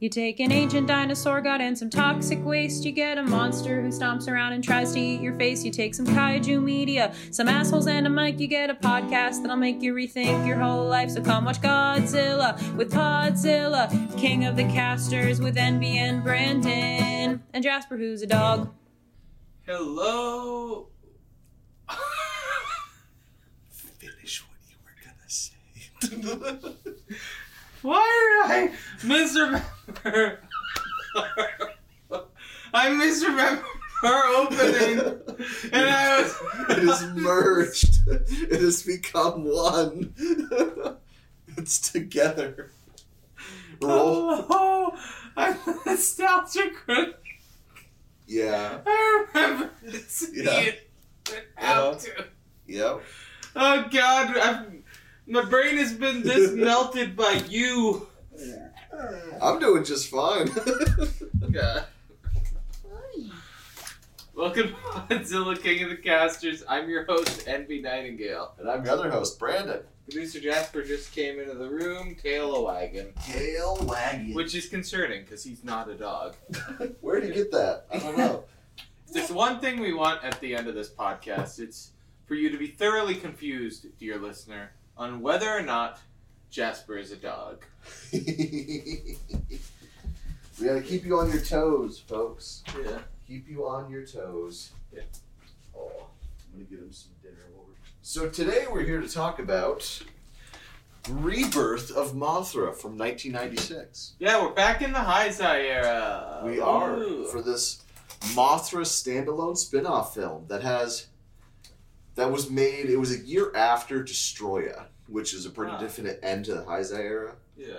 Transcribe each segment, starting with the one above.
You take an ancient dinosaur god and some toxic waste. You get a monster who stomps around and tries to eat your face. You take some kaiju media, some assholes and a mic. You get a podcast that'll make you rethink your whole life. So come watch Godzilla with Podzilla, King of the Casters with Envy and Brandon. And Jasper, who's a dog. Hello. Finish what you were gonna say. Why did I misremember? I misremember our opening, and I was. It is merged. It has become one. It's together. Roll. Oh, I'm a nostalgic critic. Yeah. I remember this. Yeah. Have to. Yep. Oh God, my brain has been this melted by you. I'm doing just fine. God. Welcome to Godzilla, King of the Casters. I'm your host, Envy Nightingale. And I'm your other host, Brandon. Producer Jasper just came into the room, tail-a-wagging. Tail-wagging. Which is concerning, because he's not a dog. Where'd he get that? I don't know. There's one thing we want at the end of this podcast. It's for you to be thoroughly confused, dear listener, on whether or not Jasper is a dog. We gotta keep you on your toes, folks. Yeah. Keep you on your toes. Yeah. Oh, I'm gonna get him some dinner. So today we're here to talk about Rebirth of Mothra from 1996. Yeah, we're back in the Heisei era. We are. Ooh. For this Mothra standalone spin-off film that was made, it was a year after Destroya, which is a pretty definite end to the Heisei era. Yeah.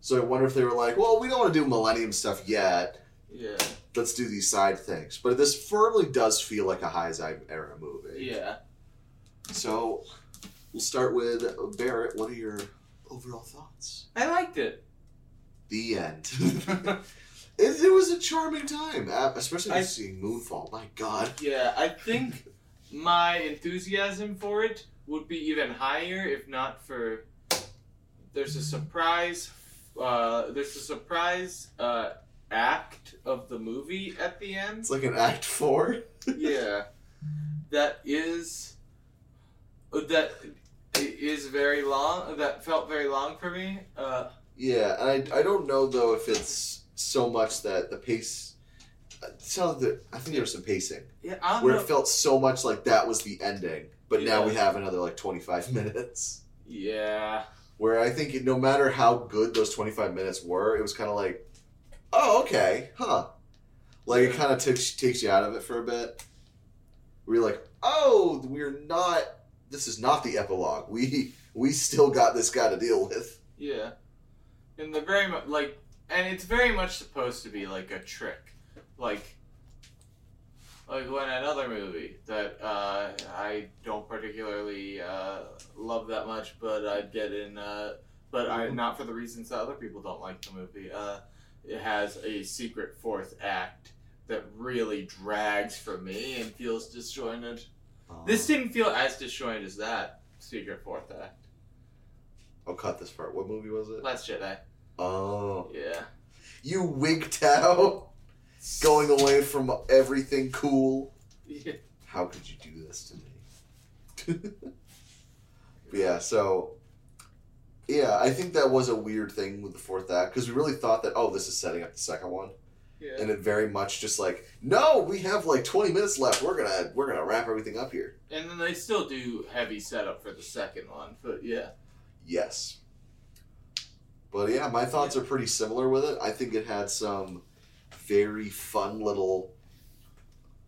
So I wonder if they were like, well, we don't want to do Millennium stuff yet. Yeah. Let's do these side things. But this firmly does feel like a Heisei era movie. Yeah. So, we'll start with Barrett. What are your overall thoughts? I liked it. The end. It was a charming time, especially seeing Moonfall. My God. Yeah, I think my enthusiasm for it would be even higher if not for there's a surprise act of the movie at the end. It's like an act 4. Yeah. That is very long. That felt very long for me. Yeah, and I don't know though if it's so much that the pace. I think there was some pacing. Yeah, I don't know. It felt so much like that was the ending, but now we have another like 25 minutes. Yeah. Where I think no matter how good those 25 minutes were, it was kind of like, oh okay, huh? Like it kind of takes you out of it for a bit. We're like, oh, we're not. This is not the epilogue. We still got this guy to deal with. Yeah, and they're very much like, and it's very much supposed to be like a trick, like when another movie that I don't particularly love that much, but I'd get in, but I not for the reasons that other people don't like the movie. It has a secret fourth act that really drags for me and feels disjointed. This didn't feel as disjointed as that secret fourth act. I'll cut this part. What movie was it? Last Jedi. Oh. Yeah. You wigged out, going away from everything cool. Yeah. How could you do this to me? Yeah, so... Yeah, I think that was a weird thing with the fourth act, because we really thought that, oh, this is setting up the second one. Yeah. And it very much just like, no, we have like 20 minutes left. We're gonna wrap everything up here. And then they still do heavy setup for the second one, but yeah. Yes. But yeah, my thoughts are pretty similar with it. I think it had some very fun little.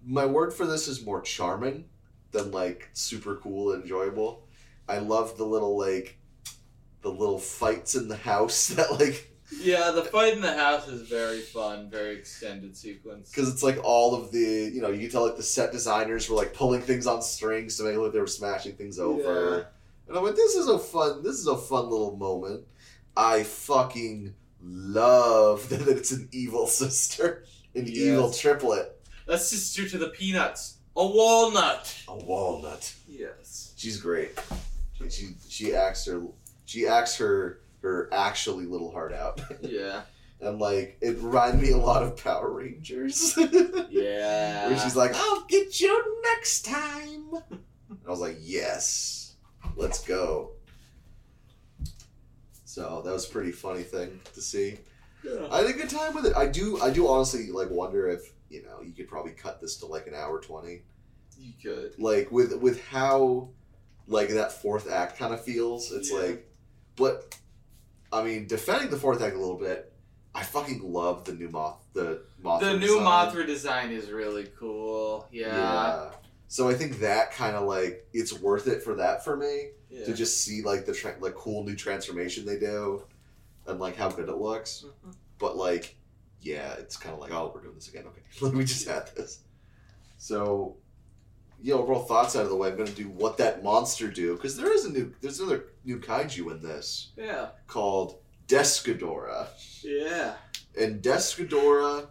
My word for this is more charming than like super cool and enjoyable. I love the little fights in the house that like. Yeah, the fight in the house is very fun, very extended sequence. Because it's like all of the, you know, you can tell like the set designers were like pulling things on strings to make it look like they were smashing things over. Yeah. And I went, this is a fun little moment. I fucking love that it's an evil sister, evil triplet. A sister to the peanuts, a walnut. Yes, she's great. She acts her actually little heart out. Yeah. And, like, it reminded me a lot of Power Rangers. Yeah. Where she's like, I'll get you next time. And I was like, yes, let's go. So that was a pretty funny thing to see. Yeah. I had a good time with it. I do honestly, like, wonder if, you know, you could probably cut this to, like, an hour 20. You could. Like, with how, like, that fourth act kind of feels, it's like, but, I mean, defending the fourth act a little bit, I fucking love the new Mothra design. The new Mothra design is really cool. Yeah. So I think that kind of, like, it's worth it for that for me. Yeah. To just see, like, the cool new transformation they do and, like, how good it looks. Mm-hmm. But, like, yeah, it's kind of like, oh, we're doing this again. Okay, let me just add this. So, yeah, overall thoughts out of the way. I'm going to do What That Monster Do. Because there's another new kaiju in this. Yeah. Called Desghidorah. Yeah. And Desghidorah,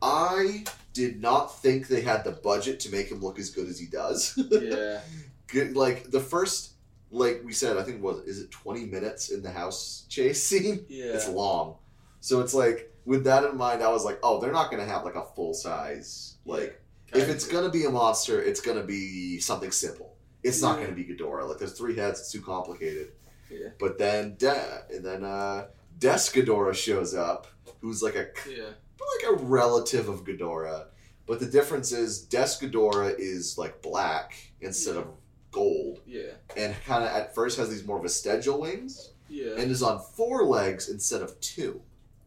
I did not think they had the budget to make him look as good as he does. Yeah. Good, like, the first, like we said, I think is it 20 minutes in the house chase scene? Yeah. It's long. So it's like, with that in mind, I was like, oh, they're not going to have, like, a full-size, like, if it's going to be a monster, it's going to be something simple. It's not going to be Ghidorah. Like, there's three heads, it's too complicated. Yeah. But then, Desghidorah shows up, who's like a relative of Ghidorah, but the difference is Desghidorah is like black instead of gold, and kind of at first has these more vestigial wings, and is on four legs instead of two.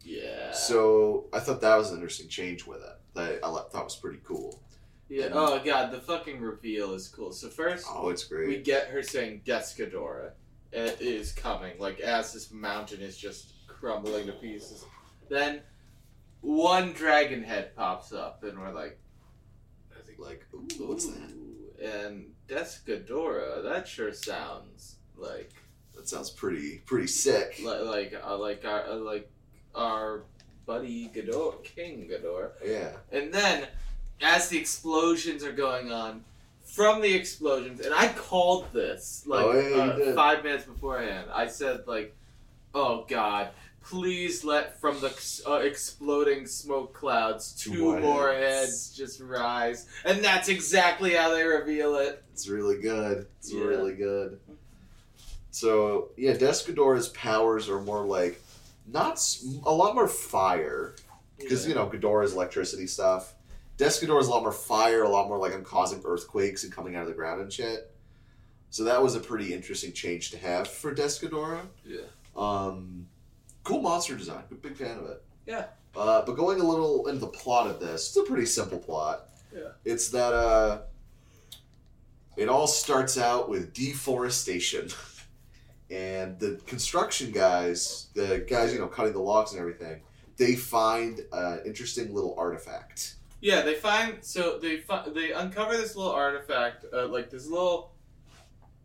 Yeah. So I thought that was an interesting change with it that I thought was pretty cool. Yeah. And, oh god, the fucking reveal is cool. So first, it's great. We get her saying Desghidorah. It is coming, like, as this mountain is just crumbling to pieces. Then one dragon head pops up, and we're like, I think, like, ooh, what's that? And Desghidorah, that sure sounds like... That sounds pretty sick. Like our buddy Ghidorah, King Ghidorah. Yeah. And then, as the explosions are going on, from the explosions, and I called this, like, 5 minutes beforehand. I said, like, oh, God, please let from the exploding smoke clouds two more heads just rise. And that's exactly how they reveal it. It's really good. Really good. So, yeah, Desghidorah's powers are more like, a lot more fire. Because, you know, Ghidorah's electricity stuff. Desghidorah is a lot more fire, a lot more like I'm causing earthquakes and coming out of the ground and shit. So that was a pretty interesting change to have for Desghidorah. Yeah. Cool monster design. Big fan of it. Yeah. But going a little into the plot of this, it's a pretty simple plot. Yeah. It's that it all starts out with deforestation. And the construction guys, you know, cutting the logs and everything, they find an interesting little artifact. Yeah, they uncover this little artifact, like this little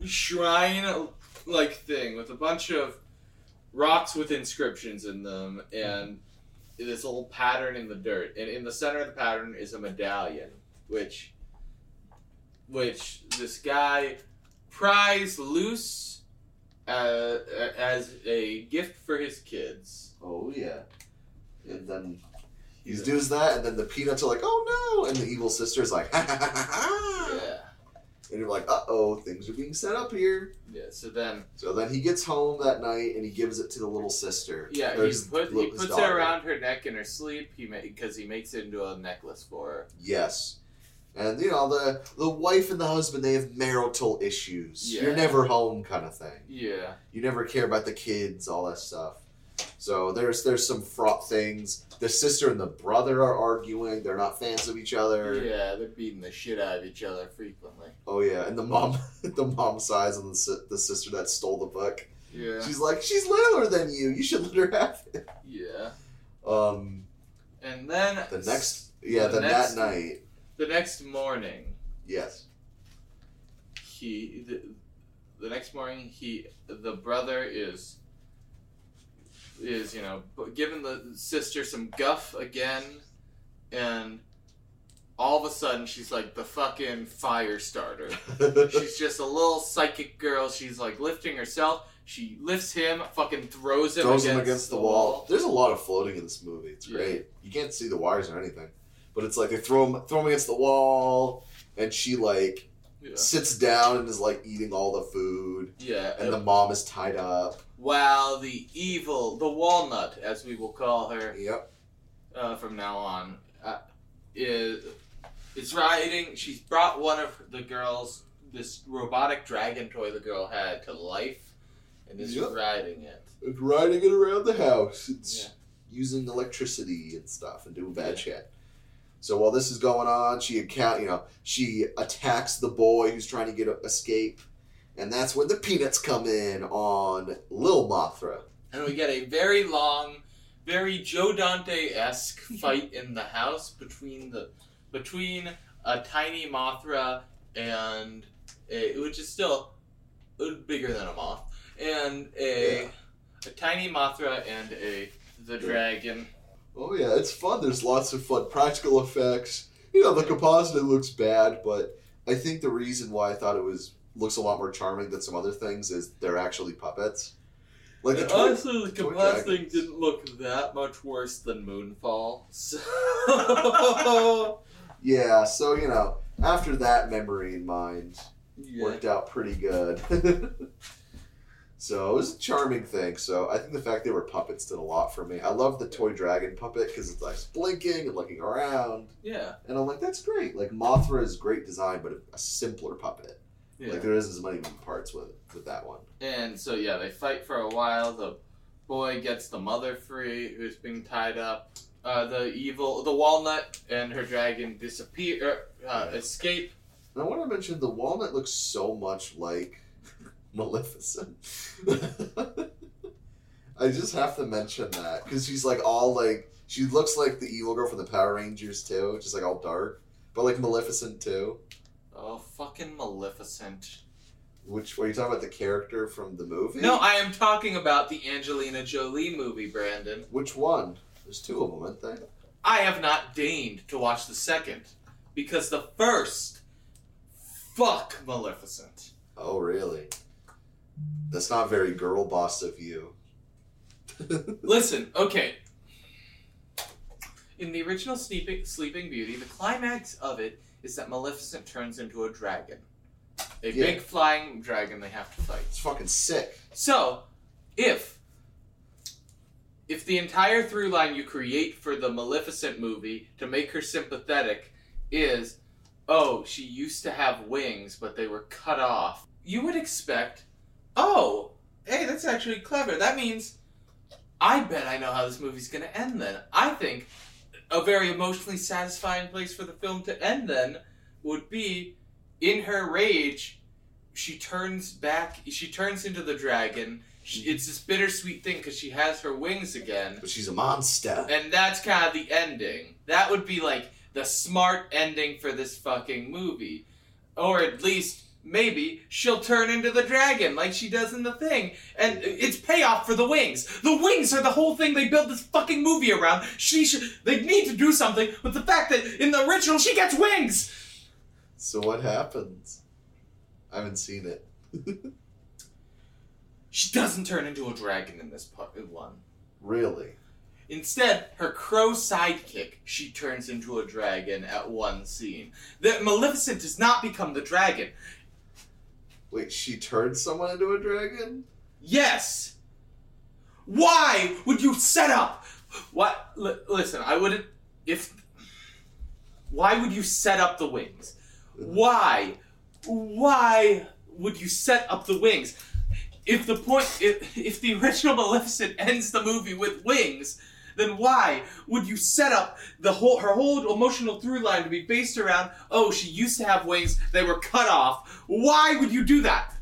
shrine-like thing with a bunch of rocks with inscriptions in them, and this little pattern in the dirt. And in the center of the pattern is a medallion, which this guy pries loose as a gift for his kids. Oh, yeah. And then... He does that, and then the peanuts are like, oh no! And the evil sister's like, ha ha ha ha ha! Yeah. And you're like, uh-oh, things are being set up here. Yeah, So then he gets home that night, and he gives it to the little sister. Yeah, he puts it around her neck in her sleep, because he makes it into a necklace for her. Yes. And, you know, the wife and the husband, they have marital issues. Yeah. You're never home kind of thing. Yeah. You never care about the kids, all that stuff. So there's some fraught things. The sister and the brother are arguing. They're not fans of each other. Yeah, they're beating the shit out of each other frequently. Oh yeah, and the mom sighs on the sister that stole the book. Yeah, she's like, she's littler than you. You should let her have it. Yeah. And then that night. The next morning. Yes. The brother is, you know, giving the sister some guff again, and all of a sudden she's like the fucking fire starter. She's just a little psychic girl. She's like lifting herself She lifts him, fucking throws him against the wall. There's a lot of floating in this movie. It's great. You can't see the wires or anything. But it's like they throw him against the wall, and she like sits down and is like eating all the food. Yeah. And the mom is tied up. While the evil, the walnut, as we will call her, from now on, is riding. She's brought one of the girls, this robotic dragon toy the girl had, to life, and is riding it. It's riding it around the house. It's using electricity and stuff and doing bad shit. So while this is going on, she attacks the boy who's trying to get an escape, and that's when the peanuts come in on Lil Mothra. And we get a very long, very Joe Dante-esque fight in the house between a tiny Mothra and a, which is still bigger than a moth, and a tiny Mothra and the dragon. Oh yeah, it's fun. There's lots of fun practical effects. You know, the composite looks bad, but I think the reason why I thought it looks a lot more charming than some other things is they're actually puppets. Like the honestly, the composite thing didn't look that much worse than Moonfall. So yeah, so you know, after that memory in mind, worked out pretty good. So it was a charming thing. So I think the fact they were puppets did a lot for me. I love the toy dragon puppet because it's like blinking and looking around. Yeah. And I'm like, that's great. Like Mothra is great design, but a simpler puppet. Yeah. Like there isn't as many parts with that one. And so yeah, they fight for a while. The boy gets the mother free, who's being tied up. The walnut and her dragon escape. And I want to mention the walnut looks so much like Maleficent. I just have to mention that because she's like all like she looks like the evil girl from the Power Rangers too, just like all dark, but like Maleficent too. Oh, fucking Maleficent! Which are you talking about, the character from the movie? No, I am talking about the Angelina Jolie movie, Brandon. Which one? There's two of them, aren't there? I have not deigned to watch the second because the first, fuck Maleficent. Oh really? That's not very girl boss of you. Listen, okay. In the original Sleeping Beauty, the climax of it is that Maleficent turns into a dragon. A big flying dragon they have to fight. It's fucking sick. So, if the entire through line you create for the Maleficent movie to make her sympathetic is, oh, she used to have wings, but they were cut off, you would expect... Oh, hey, that's actually clever. That means I bet I know how this movie's going to end then. I think a very emotionally satisfying place for the film to end then would be in her rage, she turns into the dragon. It's this bittersweet thing because she has her wings again. But she's a monster. And that's kind of the ending. That would be like the smart ending for this fucking movie. Or at least... maybe she'll turn into the dragon like she does in The Thing. And it's payoff for the wings. The wings are the whole thing they built this fucking movie around. They need to do something with the fact that in the original she gets wings! So what happens? I haven't seen it. She doesn't turn into a dragon in this one. Really? Instead, her crow sidekick, she turns into a dragon at one scene. That Maleficent does not become the dragon. Wait, she turned someone into a dragon? Yes! Why would you set up? What? Listen, I wouldn't... Why would you set up the wings? Why would you set up the wings? If the original Maleficent ends the movie with wings, then why would you set up her whole emotional through line to be based around, oh, she used to have wings, they were cut off. Why would you do that?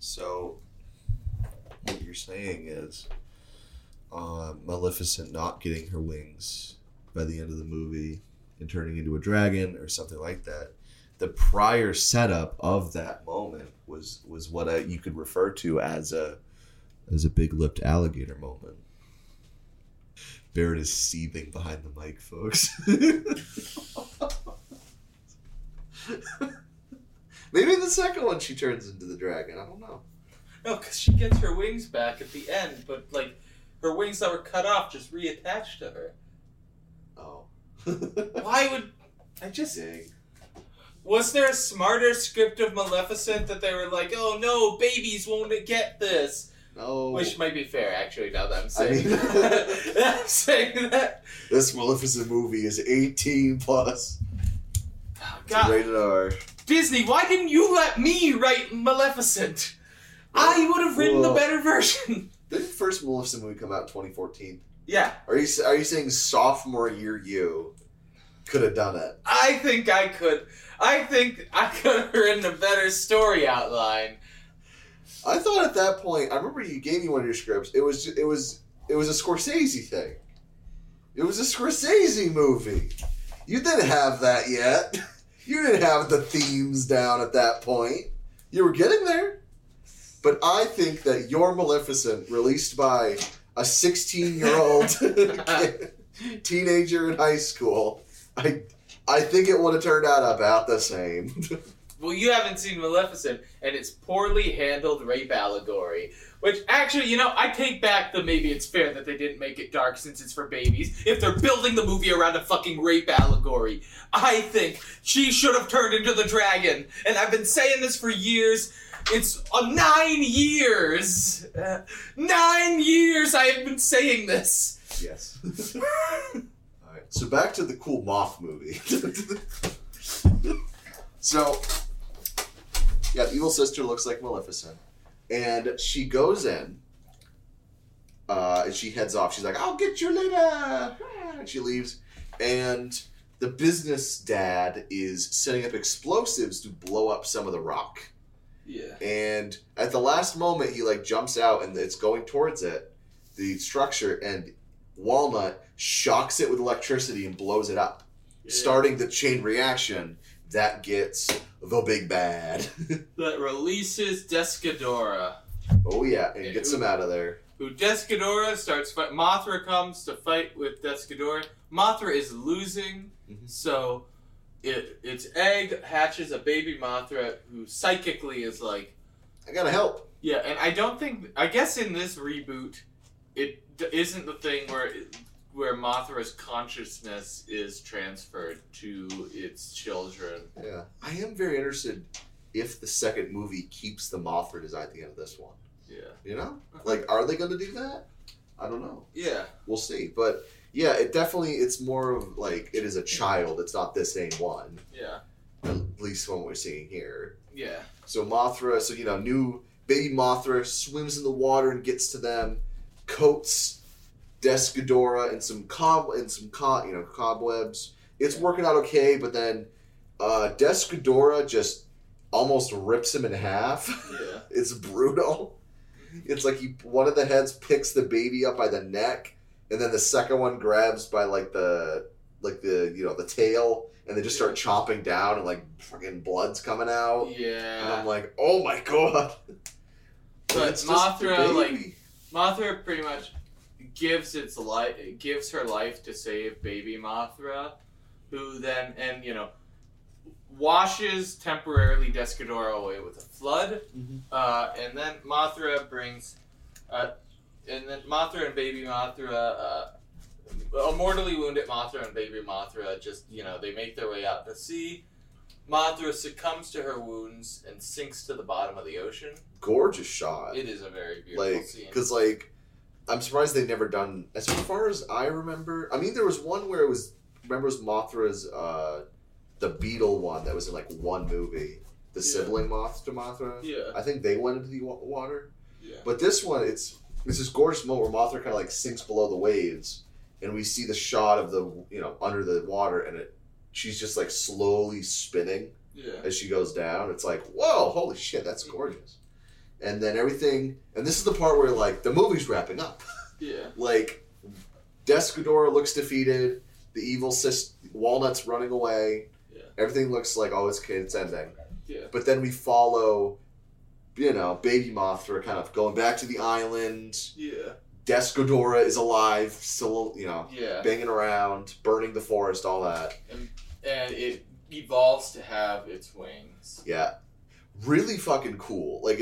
So, what you're saying is Maleficent not getting her wings by the end of the movie and turning into a dragon or something like that. The prior setup of that moment was what you could refer to as a big-lipped alligator moment. Barrett is seething behind the mic, folks. Maybe in the second one she turns into the dragon. I don't know. No, because she gets her wings back at the end, but, like, her wings that were cut off just reattached to her. Oh. Why would... I just... Dang. Was there a smarter script of Maleficent that they were like, oh no, babies won't get this? No. Which might be fair, actually, now that I'm saying that. I'm saying that. This Maleficent movie is 18 plus. Oh, God. Rated R. Disney, why didn't you let me write Maleficent? I would have written the better version. Didn't the first Maleficent movie come out in 2014? Yeah. Are you saying sophomore year you could have done it? I think I could. I think I could have written a better story outline. I thought at that point, I remember you gave me one of your scripts. It was a Scorsese thing. It was a Scorsese movie. You didn't have that yet. You didn't have the themes down at that point. You were getting there. But I think that your Maleficent, released by a 16-year-old teenager in high school, I think it would have turned out about the same. Well, you haven't seen Maleficent, and it's poorly handled rape allegory. Which, actually, you know, I take back the maybe it's fair that they didn't make it dark since it's for babies. If they're building the movie around a fucking rape allegory, I think she should have turned into the dragon. And I've been saying this for years. It's 9 years. 9 years I have been saying this. Yes. All right. So back to the cool moth movie. So, yeah, the evil sister looks like Maleficent. And she goes in, and she heads off. She's like, I'll get you later. And she leaves. And the business dad is setting up explosives to blow up some of the rock. Yeah. And at the last moment, he, like, jumps out, and it's going towards it, the structure, and Walnut shocks it with electricity and blows it up, starting the chain reaction that gets the big bad. That releases Desghidorah. Oh, yeah, and gets him out of there. Who Desghidorah starts fighting. Mothra comes to fight with Desghidorah. Mothra is losing, so its egg hatches a baby Mothra who psychically is like... I gotta help. Yeah, and I don't think... I guess in this reboot, it isn't the thing where Mothra's consciousness is transferred to its children. Yeah. I am very interested if the second movie keeps the Mothra design at the end of this one. Yeah. You know? Like, are they going to do that? I don't know. Yeah. We'll see. But, yeah, it definitely, it's more of, like, it is a child. It's not this same one. Yeah. At least one we're seeing here. Yeah. So Mothra, so, you know, new baby Mothra swims in the water and gets to them, coats Desghidorah and some cobwebs. It's working out okay, but then Desghidorah just almost rips him in half. Yeah. It's brutal. It's like one of the heads picks the baby up by the neck, and then the second one grabs by the tail, and they just start chomping down, and like fucking blood's coming out. Yeah. And I'm like, oh my god. But Mothra pretty much gives her life to save baby Mothra, who then, and you know, washes temporarily Desghidorah away with a flood, and then Mothra brings, and then Mothra and baby Mothra, a mortally wounded Mothra and baby Mothra, just, you know, they make their way out to sea. Mothra succumbs to her wounds and sinks to the bottom of the ocean. Gorgeous shot. It is a very beautiful scene. Because I'm surprised they've never done, as far as I remember, I mean, there was one where it was Mothra's, the beetle one that was in, like, one movie. The sibling moth to Mothra. Yeah. I think they went into the water. Yeah. But this one, it's this gorgeous moment where Mothra kind of, like, sinks below the waves, and we see the shot of the, you know, under the water, and she's just, like, slowly spinning as she goes down. It's like, whoa, holy shit, that's gorgeous. And then everything... And this is the part where, like, the movie's wrapping up. Yeah. Like, Desghidorah looks defeated. The evil Walnut's running away. Yeah. Everything looks like, oh, it's ending. Yeah. But then we follow, you know, baby Mothra kind of going back to the island. Yeah. Desghidorah is alive, still, you know, banging around, burning the forest, all that. And it evolves to have its wings. Yeah. Really fucking cool. Like,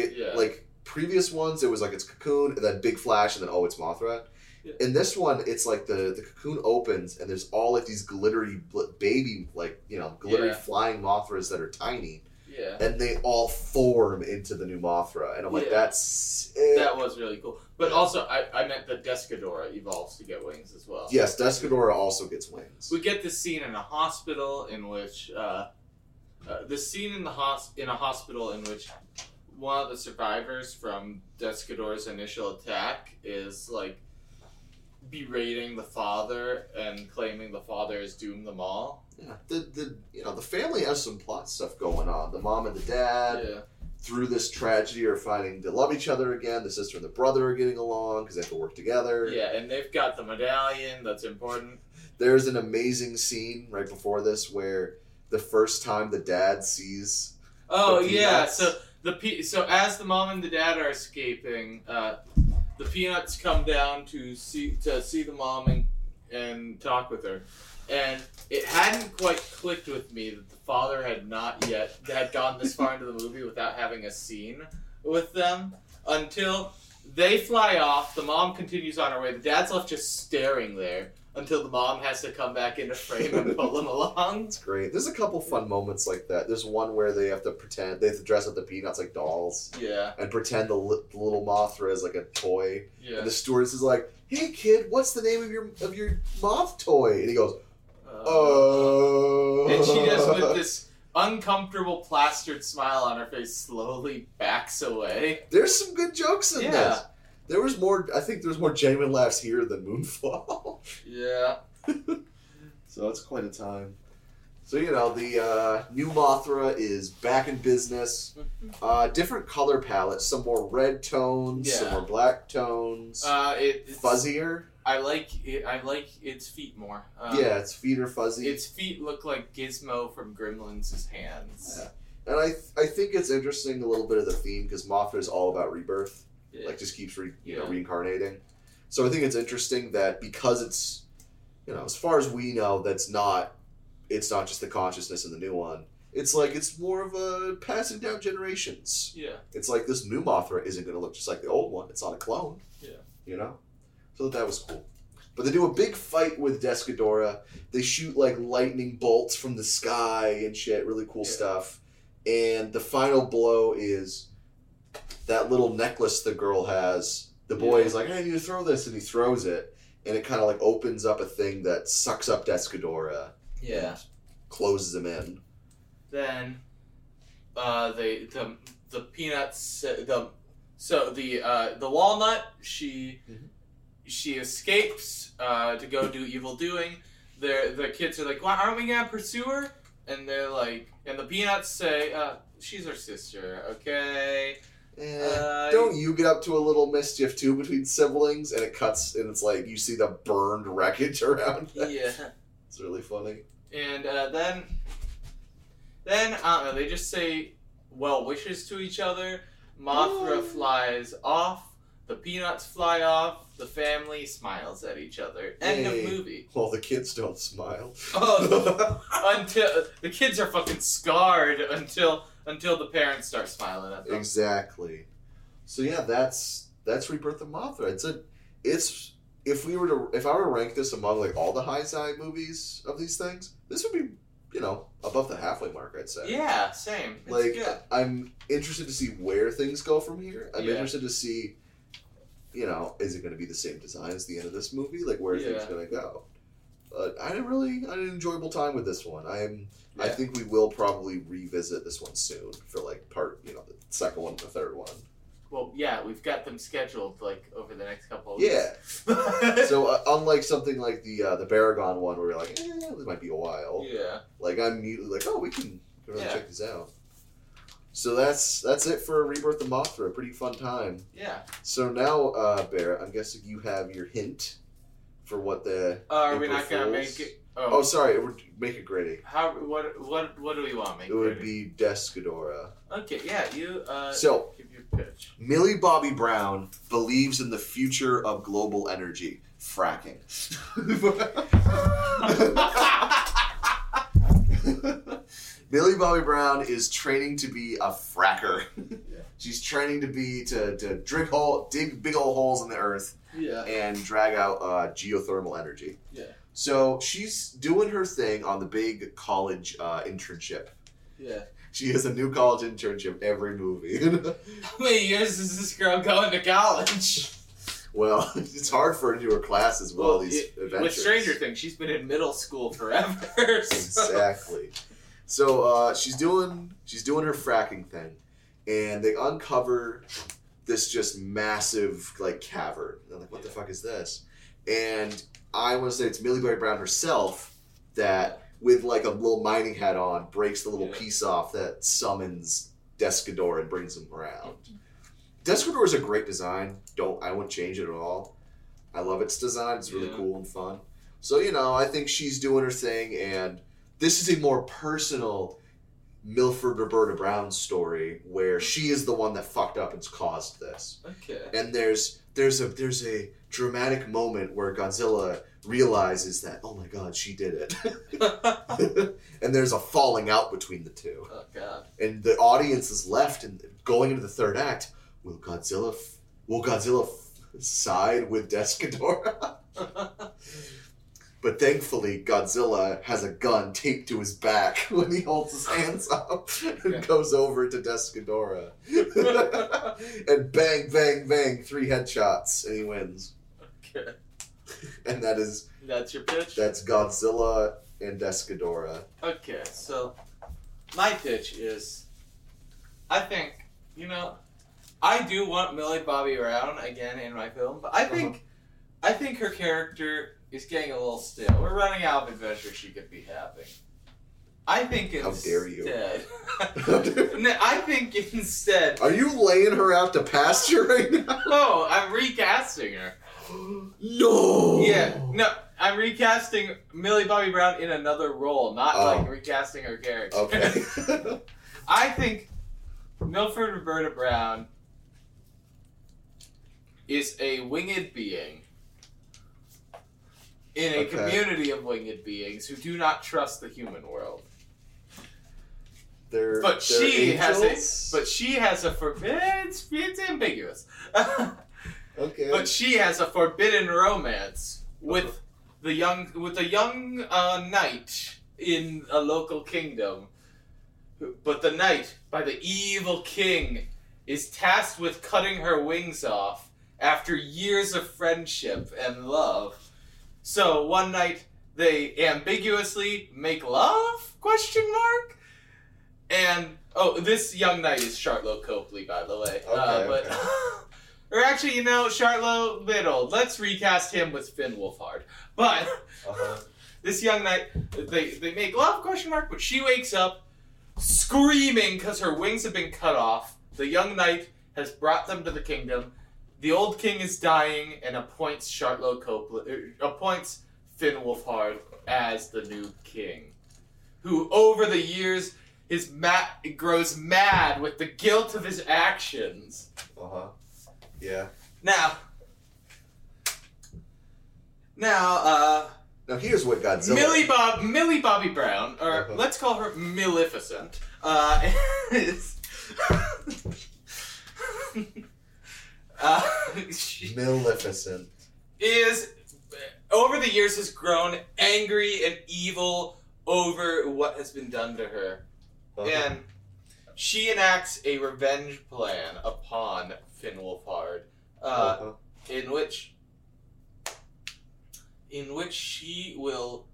previous ones, it was like it's Cocoon, and then Big Flash, and then oh, it's Mothra. Yeah. In this one, it's like the cocoon opens, and there's all like these glittery baby, like, you know, glittery flying Mothras that are tiny. Yeah. And they all form into the new Mothra. And I'm like, that's sick. That was really cool. But also, I meant that Desghidorah evolves to get wings as well. Yes, Desghidorah also gets wings. We get this scene in a hospital in which... The scene in a hospital in which one of the survivors from Desghidorah's initial attack is, like, berating the father and claiming the father has doomed them all. Yeah, the family has some plot stuff going on. The mom and the dad, through this tragedy, are fighting to love each other again. The sister and the brother are getting along because they have to work together. Yeah, and they've got the medallion. That's important. There's an amazing scene right before this where the first time the dad sees... Oh, yeah, so as the mom and the dad are escaping, the Peanuts come down to see the mom and talk with her. And it hadn't quite clicked with me that the father had not yet gone this far into the movie without having a scene with them until they fly off. The mom continues on her way. The dad's left just staring there until the mom has to come back into frame and pull them along. It's great. There's a couple fun moments like that. There's one where they have to dress up the Peanuts like dolls. Yeah. And pretend the little Mothra is like a toy. Yeah. And the stewardess is like, "Hey kid, what's the name of your moth toy?" And he goes, "Oh." And she just, with this uncomfortable plastered smile on her face, slowly backs away. There's some good jokes in this. There was more. I think there's more genuine laughs here than Moonfall. Yeah. So it's quite a time. So, you know, the new Mothra is back in business. Different color palette. Some more red tones. Yeah. Some more black tones. It's fuzzier. I like its feet more. Its feet are fuzzy. Its feet look like Gizmo from Gremlins' hands. Yeah. And I think it's interesting a little bit of the theme because Mothra is all about rebirth. Like, just keeps reincarnating. So I think it's interesting that because it's, you know, as far as we know, it's not just the consciousness in the new one. It's like, it's more of a passing down generations. Yeah. It's like this new Mothra isn't going to look just like the old one. It's not a clone. Yeah. You know? So that was cool. But they do a big fight with Desghidorah. They shoot, like, lightning bolts from the sky and shit. Really cool stuff. And the final blow is... that little necklace the girl has, the boy is like, "Hey, I need to throw this," and he throws it, and it kind of like opens up a thing that sucks up Desghidorah. Yeah. And closes him in. Then, the peanuts. The walnut. She escapes to go do evil doing. The kids are like, "Why aren't we gonna pursue her?" And they're like, and the peanuts say, "She's our sister, okay." Don't you get up to a little mischief too between siblings? And it cuts, and it's like you see the burned wreckage around them. Yeah, it's really funny. And then I don't know. They just say well wishes to each other. Mothra flies off. The peanuts fly off. The family smiles at each other. End of movie. Well, the kids don't smile. Oh, until the kids are fucking scarred until the parents start smiling at them. Exactly. So yeah, that's Rebirth of Mothra. It's if I were to rank this among like all the Heisei movies of these things, this would be, you know, above the halfway mark, I'd say. Yeah, same. It's like good. I'm interested to see where things go from here. I'm interested to see, you know, is it going to be the same design as the end of this movie? Like, where are things going to go? But I had an enjoyable time with this one. I think we will probably revisit this one soon for like the second one and the third one. Well, yeah, we've got them scheduled like over the next couple of weeks. Yeah. So unlike something like the Baragon one where you're like, it might be a while. Yeah. Like I'm like, oh, we can really check this out. So that's it for Rebirth of Mothra. A pretty fun time. Yeah. So now, Bear, I'm guessing you have your hint. For what the... are we not going to make it... Oh, sorry. It would make it gritty. How? What do we want make it would gritty? Be Desghidorah. Okay, yeah. You give your pitch. Millie Bobby Brown believes in the future of global energy. Fracking. Millie Bobby Brown is training to be a fracker. Yeah. She's training to dig big old holes in the earth and drag out geothermal energy. Yeah. So she's doing her thing on the big college internship. Yeah. She has a new college internship every movie. How many years is this girl going to college? Well, it's hard for her to do her class as well, these adventures. With Stranger Things, she's been in middle school forever. Exactly. So she's doing her fracking thing, and they uncover this just massive like cavern. And I'm like, what the fuck is this? And I want to say it's Millie Bobby Brown herself that, with like a little mining hat on, breaks the little piece off that summons Desghidorah and brings him around. Desghidorah is a great design. I wouldn't change it at all. I love its design. It's really cool and fun. So I think she's doing her thing and. This is a more personal Milford Roberta Brown story where she is the one that fucked up and caused this. Okay. And there's a dramatic moment where Godzilla realizes that, oh my god, she did it. And there's a falling out between the two. Oh god. And the audience is left and going into the third act, will Godzilla side with Desghidorah? But thankfully, Godzilla has a gun taped to his back when he holds his hands up and goes over to Desghidorah. And bang, bang, bang, 3 headshots, and he wins. Okay. And that's your pitch? That's Godzilla and Desghidorah. Okay, so my pitch is, I think, I do want Millie Bobby Brown again in my film, but I think her character... is getting a little stale. We're running out of adventures she could be having. I think instead... How dare you? I think instead... Are you laying her out to pasture right now? No, I'm recasting her. No! Yeah, no, I'm recasting Millie Bobby Brown in another role, not like recasting her character. Okay. I think Milford Roberta Brown is a winged being in a community of winged beings who do not trust the human world. But she has a forbidden... It's ambiguous. Okay. But she has a forbidden romance with a young knight in a local kingdom. But the knight, by the evil king, is tasked with cutting her wings off after years of friendship and love. So one night they ambiguously make love? . And this young knight is Sharlto Copley, by the way. Or actually, Sharlto Middle. Let's recast him with Finn Wolfhard. But this young knight, they make love? . But she wakes up screaming because her wings have been cut off. The young knight has brought them to the kingdom. The old king is dying and appoints Finn Wolfhard as the new king, who over the years grows mad with the guilt of his actions. Yeah. Now here's what Godzilla. Millie Bobby Brown, or let's call her Maleficent. Maleficent is over the years has grown angry and evil over what has been done to her, and she enacts a revenge plan upon Finn Wolfhard, in which she will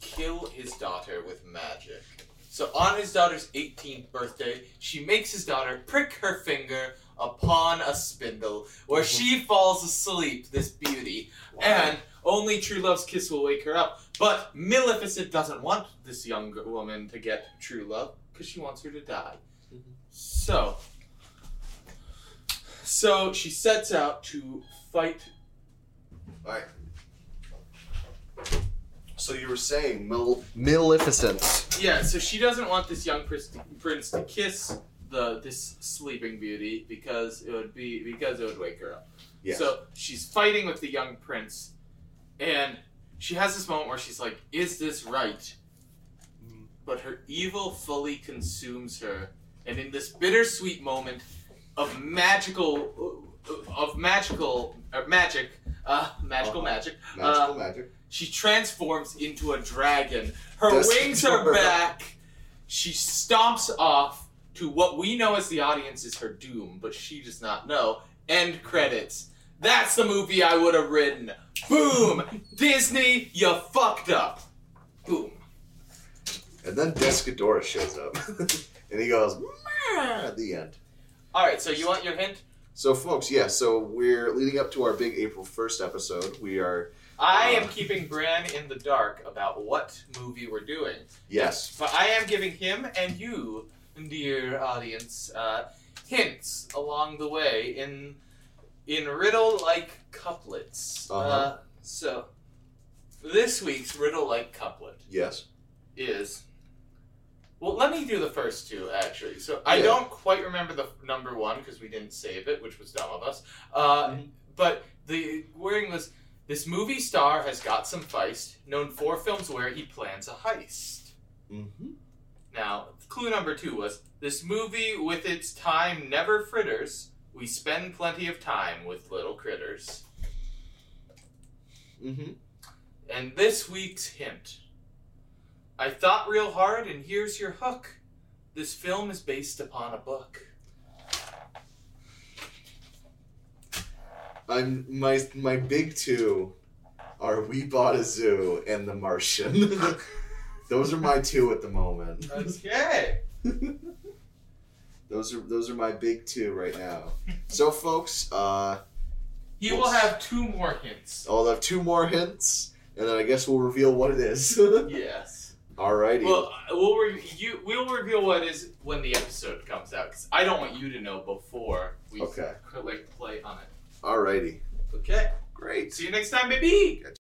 kill his daughter with magic. So on his daughter's 18th birthday, she makes his daughter prick her finger upon a spindle, where she falls asleep, this beauty. Wow. And only true love's kiss will wake her up. But Maleficent doesn't want this young woman to get true love, because she wants her to die. Mm-hmm. So she sets out to fight. All right. So you were saying Maleficent. Yeah, so she doesn't want this young prince to kiss this sleeping beauty because it would wake her up. Yeah. So she's fighting with the young prince, and she has this moment where she's like, "Is this right?" But her evil fully consumes her, And in this bittersweet moment of magic, she transforms into a dragon. Her wings are back. She stomps off to what we know as the audience is her doom, but she does not know. End credits. That's the movie I would have written. Boom! Disney, you fucked up. Boom. And then Desghidorah shows up. And he goes, at the end. All right, so you want your hint? So, folks, yeah, so we're leading up to our big April 1st episode. We are... I am keeping Bran in the dark about what movie we're doing. Yes. But I am giving him and you, dear audience, hints along the way in riddle-like couplets. Uh-huh. So, this week's riddle-like couplet... Yes. ...is... Well, let me do the first two, actually. So, I don't quite remember the number one, because we didn't save it, which was dumb of us. But the wording was, this movie star has got some feist, known for films where he plans a heist. Mm-hmm. Now, clue number two was, this movie with its time never fritters, we spend plenty of time with little critters. Mm-hmm. And this week's hint... I thought real hard, and here's your hook. This film is based upon a book. My big two are We Bought a Zoo and The Martian. Those are my two at the moment. Okay. Those are my big two right now. So, folks, we'll have two more hints. I'll have two more hints, and then I guess we'll reveal what it is. Yes. Alrighty. Well, we'll reveal what it is when the episode comes out, because I don't want you to know before we click play on it. Alrighty. Okay. Great. See you next time, baby! Gotcha.